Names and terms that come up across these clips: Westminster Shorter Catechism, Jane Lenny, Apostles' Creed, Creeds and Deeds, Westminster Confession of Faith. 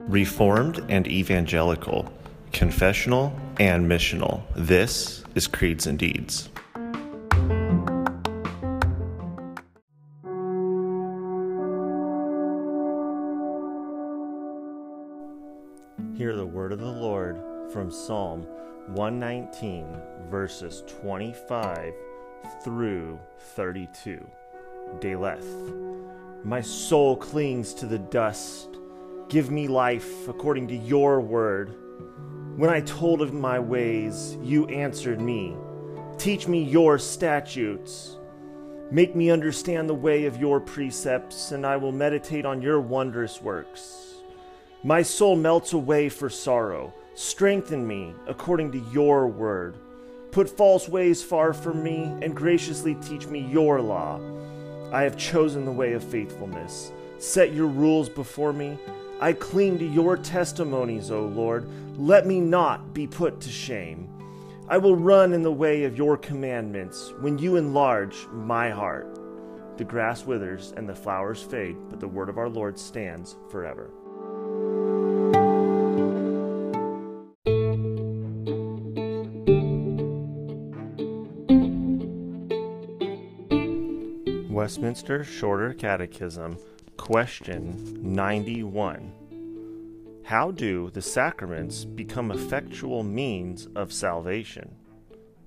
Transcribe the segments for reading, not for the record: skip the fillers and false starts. Reformed and Evangelical, Confessional and Missional. This is Creeds and Deeds. Hear the word of the Lord from Psalm 119, verses 25 through 32. Deleth. My soul clings to the dust. Give me life according to your word. When I told of my ways, you answered me. Teach me your statutes. Make me understand the way of your precepts, and I will meditate on your wondrous works. My soul melts away for sorrow. Strengthen me according to your word. Put false ways far from me, and graciously teach me your law. I have chosen the way of faithfulness. Set your rules before me. I cling to your testimonies, O Lord. Let me not be put to shame. I will run in the way of your commandments when you enlarge my heart. The grass withers and the flowers fade, but the word of our Lord stands forever. Westminster Shorter Catechism, Question 91. How do the sacraments become effectual means of salvation?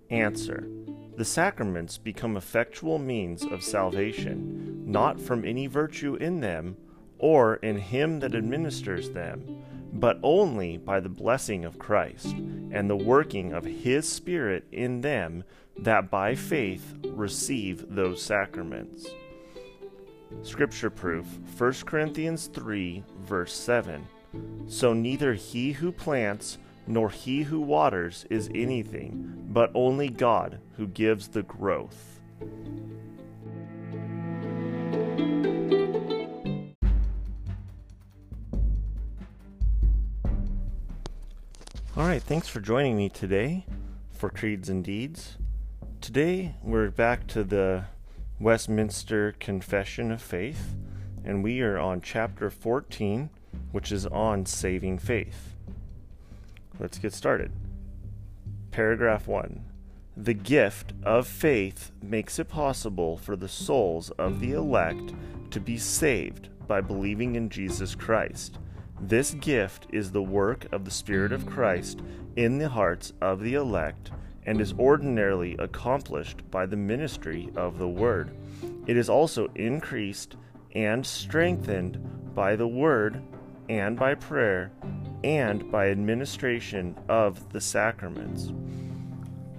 Answer. The sacraments become effectual means of salvation, not from any virtue in them or in him that administers them, but only by the blessing of Christ and the working of his Spirit in them that by faith receive those sacraments. Scripture proof, 1 Corinthians 3, verse 7. So neither he who plants nor he who waters is anything, but only God who gives the growth. All right, thanks for joining me today for Creeds and Deeds. Today we're back to the Westminster Confession of Faith, and we are on chapter 14, which is on saving faith. Let's get started. Paragraph 1. The gift of faith makes it possible for the souls of the elect to be saved by believing in Jesus Christ. This gift is the work of the Spirit of Christ in the hearts of the elect and is ordinarily accomplished by the ministry of the Word. It is also increased and strengthened by the Word and by prayer and by administration of the sacraments.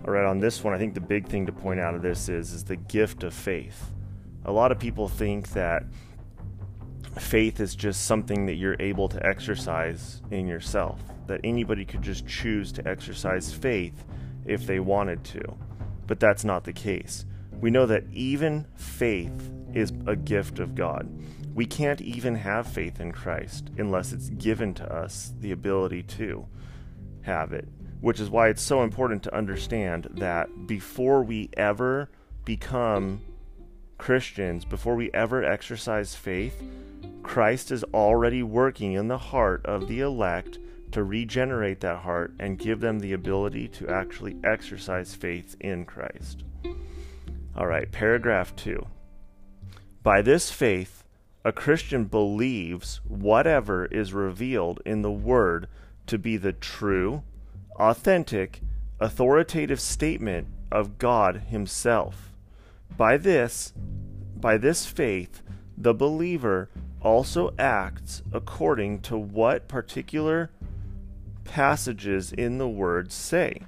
All right, on this one, I think the big thing to point out of this is the gift of faith. A lot of people think that faith is just something that you're able to exercise in yourself, that anybody could just choose to exercise faith if they wanted to, but that's not the case. We know that even faith is a gift of God. We can't even have faith in Christ unless it's given to us the ability to have it, which is why it's so important to understand that before we ever become Christians, before we ever exercise faith, Christ is already working in the heart of the elect to regenerate that heart and give them the ability to actually exercise faith in Christ. All right, paragraph 2. By this faith, a Christian believes whatever is revealed in the Word to be the true, authentic, authoritative statement of God Himself. By this faith, the believer also acts according to what particular passages in the Word say.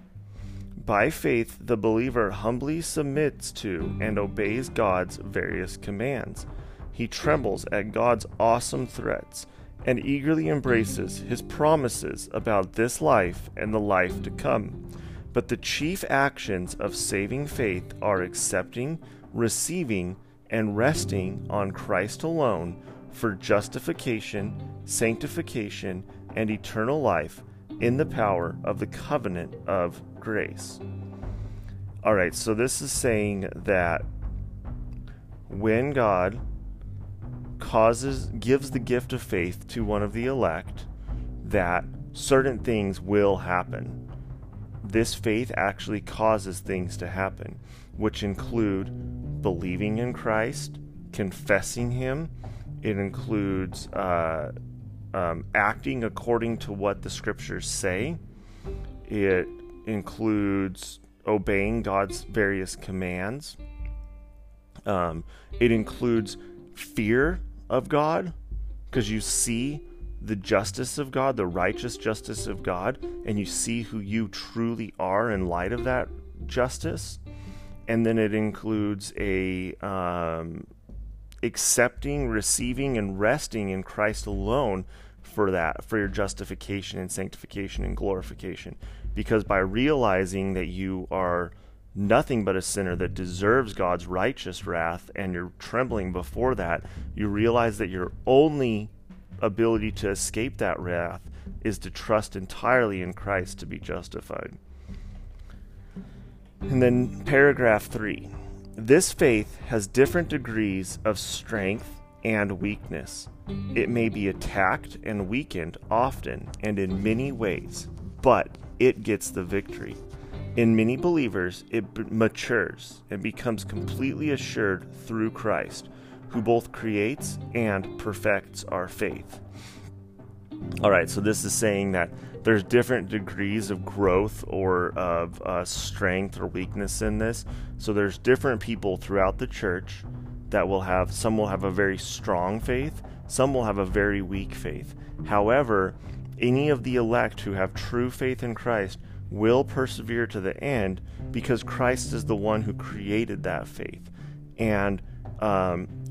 By faith, the believer humbly submits to and obeys God's various commands. He trembles at God's awesome threats and eagerly embraces his promises about this life and the life to come. But the chief actions of saving faith are accepting, receiving, and resting on Christ alone for justification, sanctification, and eternal life in the power of the covenant of grace. All right, so this is saying that when God gives the gift of faith to one of the elect, that certain things will happen. This faith actually causes things to happen, which include believing in Christ, confessing Him. It includes acting according to what the Scriptures say. It includes obeying God's various commands. It includes fear of God, because you see the justice of God, the righteous justice of God, and you see who you truly are in light of that justice. And then it includes a accepting, receiving, and resting in Christ alone for that, for your justification and sanctification and glorification. Because by realizing that you are nothing but a sinner that deserves God's righteous wrath, and you're trembling before that, you realize that your only ability to escape that wrath is to trust entirely in Christ to be justified. And then paragraph 3. This faith has different degrees of strength and weakness. It may be attacked and weakened often and in many ways, but it gets the victory. In many believers, it matures and becomes completely assured through Christ, who both creates and perfects our faith. All right, so this is saying that there's different degrees of growth or of strength or weakness in this. So there's different people throughout the church that will have, some will have a very strong faith, some will have a very weak faith. However, any of the elect who have true faith in Christ will persevere to the end, because Christ is the one who created that faith. And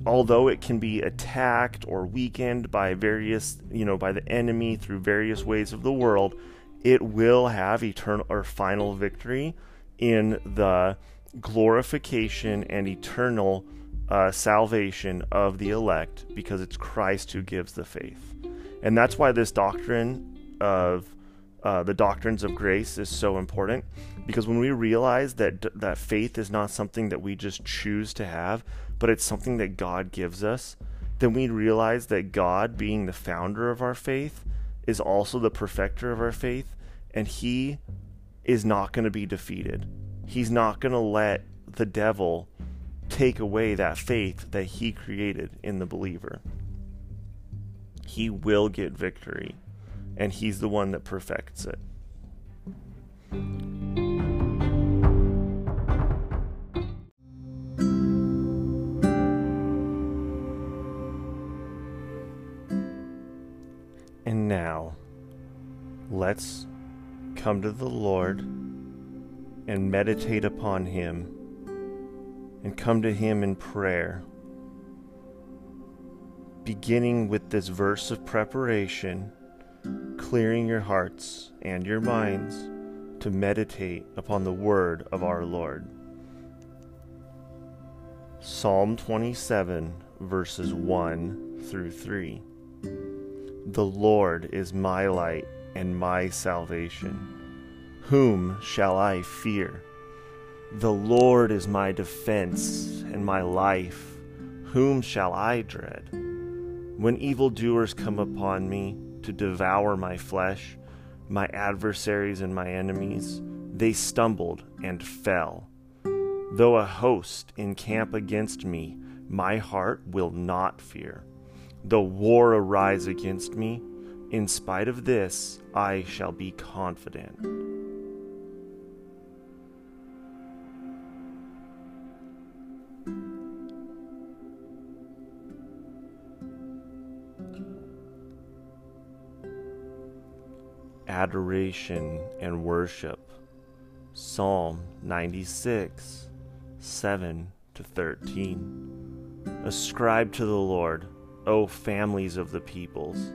although it can be attacked or weakened by various, by the enemy through various ways of the world, it will have eternal or final victory in the glorification and eternal salvation of the elect, because it's Christ who gives the faith. And that's why this doctrine of the doctrines of grace is so important, because when we realize that faith is not something that we just choose to have, but it's something that God gives us, then we realize that God, being the founder of our faith, is also the perfecter of our faith, and He is not going to be defeated. He's not going to let the devil take away that faith that He created in the believer. He will get victory, and He's the one that perfects it. And now, let's come to the Lord and meditate upon Him, and come to Him in prayer, beginning with this verse of preparation, clearing your hearts and your minds to meditate upon the word of our Lord. Psalm 27, verses 1 through 3. The Lord is my light and my salvation. Whom shall I fear? The Lord is my defense and my life. Whom shall I dread? When evildoers come upon me to devour my flesh, my adversaries and my enemies, they stumbled and fell. Though a host encamp against me, my heart will not fear. Though war arise against me, in spite of this, I shall be confident. Adoration and worship. Psalm 96, 7-13. Ascribe to the Lord, O families of the peoples.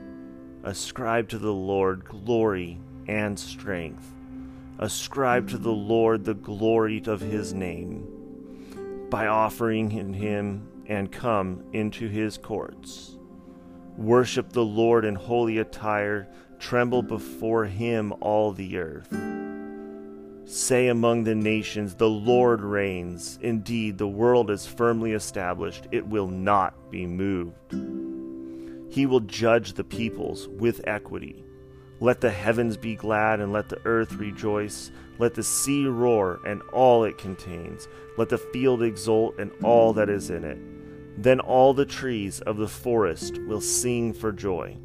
Ascribe to the Lord glory and strength. Ascribe to the Lord the glory of His name, by offering in Him, and come into His courts. Worship the Lord in holy attire. Tremble before Him, all the earth. Say among the nations, the Lord reigns. Indeed, the world is firmly established. It will not be moved. He will judge the peoples with equity. Let the heavens be glad, and let the earth rejoice. Let the sea roar, and all it contains. Let the field exult, and all that is in it. Then all the trees of the forest will sing for joy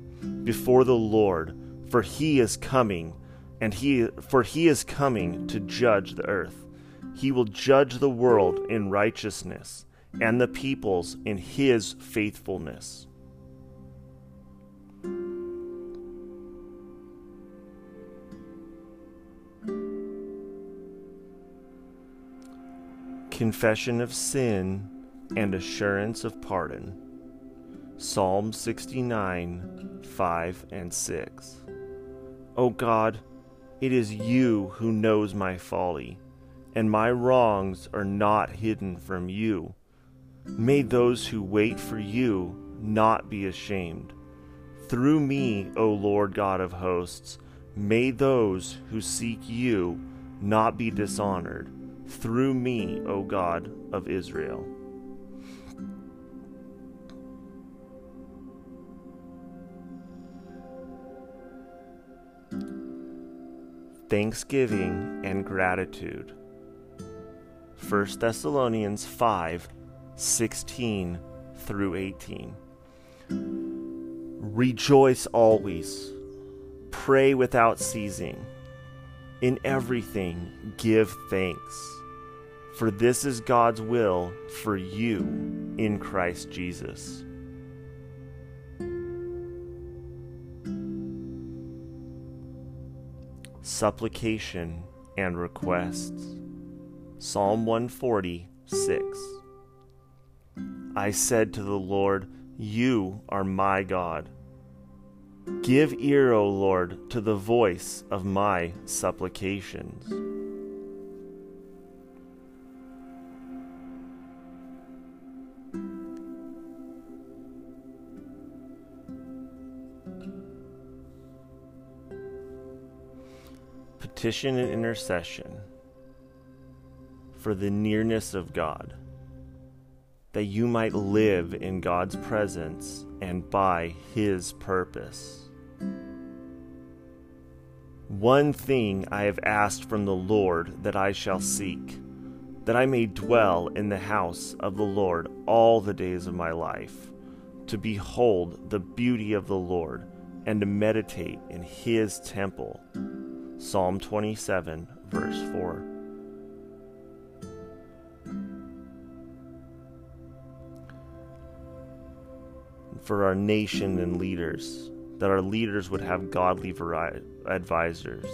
before the Lord, for he is coming, to judge the earth. He will judge the world in righteousness, and the peoples in his faithfulness. Confession of sin and assurance of pardon. Psalm 69, 5 and 6. O God, it is you who knows my folly, and my wrongs are not hidden from you. May those who wait for you not be ashamed. Through me, O Lord God of hosts, may those who seek you not be dishonored. Through me, O God of Israel. Thanksgiving and gratitude. 1 Thessalonians 5, 16 through 18. Rejoice always. Pray without ceasing. In everything give thanks, for this is God's will for you in Christ Jesus. Supplication and requests. Psalm 146. I said to the Lord, you are my God. Give ear, O Lord, to the voice of my supplications. Petition and intercession for the nearness of God, that you might live in God's presence and by his purpose. One thing I have asked from the Lord that I shall seek, that I may dwell in the house of the Lord all the days of my life, to behold the beauty of the Lord and to meditate in his temple. Psalm 27, verse 4. For our nation and leaders, that our leaders would have godly advisors.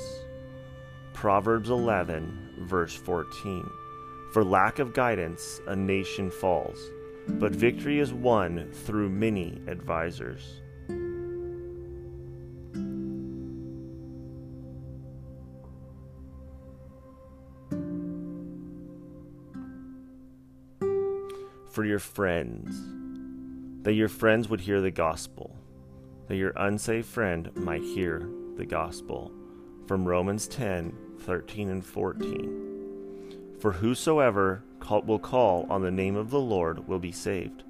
Proverbs 11, verse 14. For lack of guidance, a nation falls, but victory is won through many advisors. For your friends, that your friends would hear the gospel, that your unsaved friend might hear the gospel. From Romans 10, 13 and 14. For whosoever will call on the name of the Lord will be saved.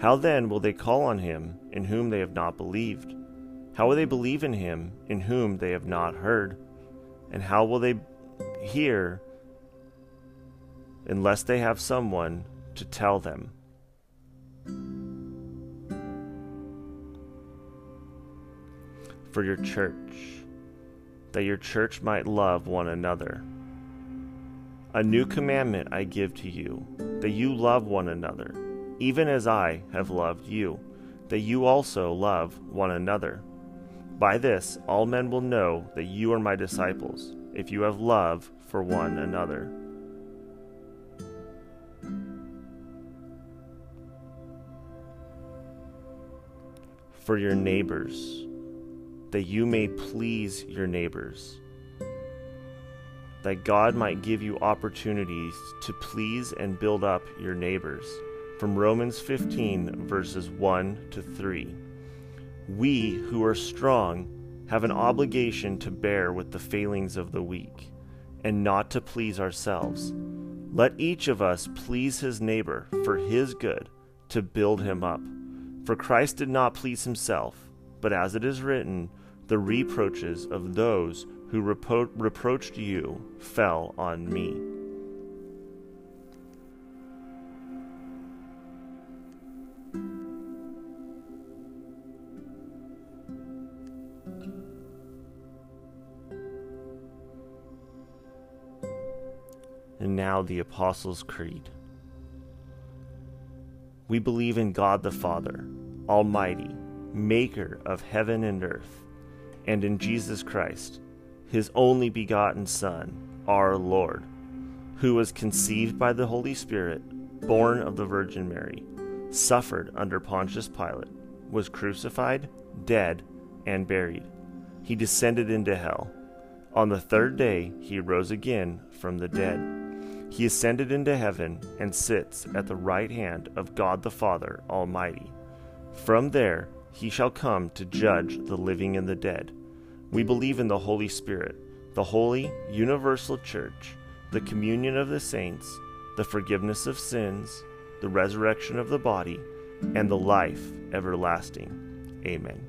How then will they call on him in whom they have not believed? How will they believe in him in whom they have not heard? And how will they hear unless they have someone to tell them? For your church, that your church might love one another. A new commandment I give to you, that you love one another, even as I have loved you, that you also love one another. By this all men will know that you are my disciples, if you have love for one another. For your neighbors, that you may please your neighbors, that God might give you opportunities to please and build up your neighbors. From Romans 15, verses 1 to 3. We who are strong have an obligation to bear with the failings of the weak, and not to please ourselves. Let each of us please his neighbor for his good, to build him up. For Christ did not please himself, but as it is written, the reproaches of those who reproached you fell on me. And now the Apostles' Creed. We believe in God the Father, Almighty, maker of heaven and earth, and in Jesus Christ, his only begotten Son, our Lord, who was conceived by the Holy Spirit, born of the Virgin Mary, suffered under Pontius Pilate, was crucified, dead, and buried. He descended into hell. On the third day he rose again from the dead. He ascended into heaven and sits at the right hand of God the Father Almighty. From there he shall come to judge the living and the dead. We believe in the Holy Spirit, the holy, universal church, the communion of the saints, the forgiveness of sins, the resurrection of the body, and the life everlasting. Amen.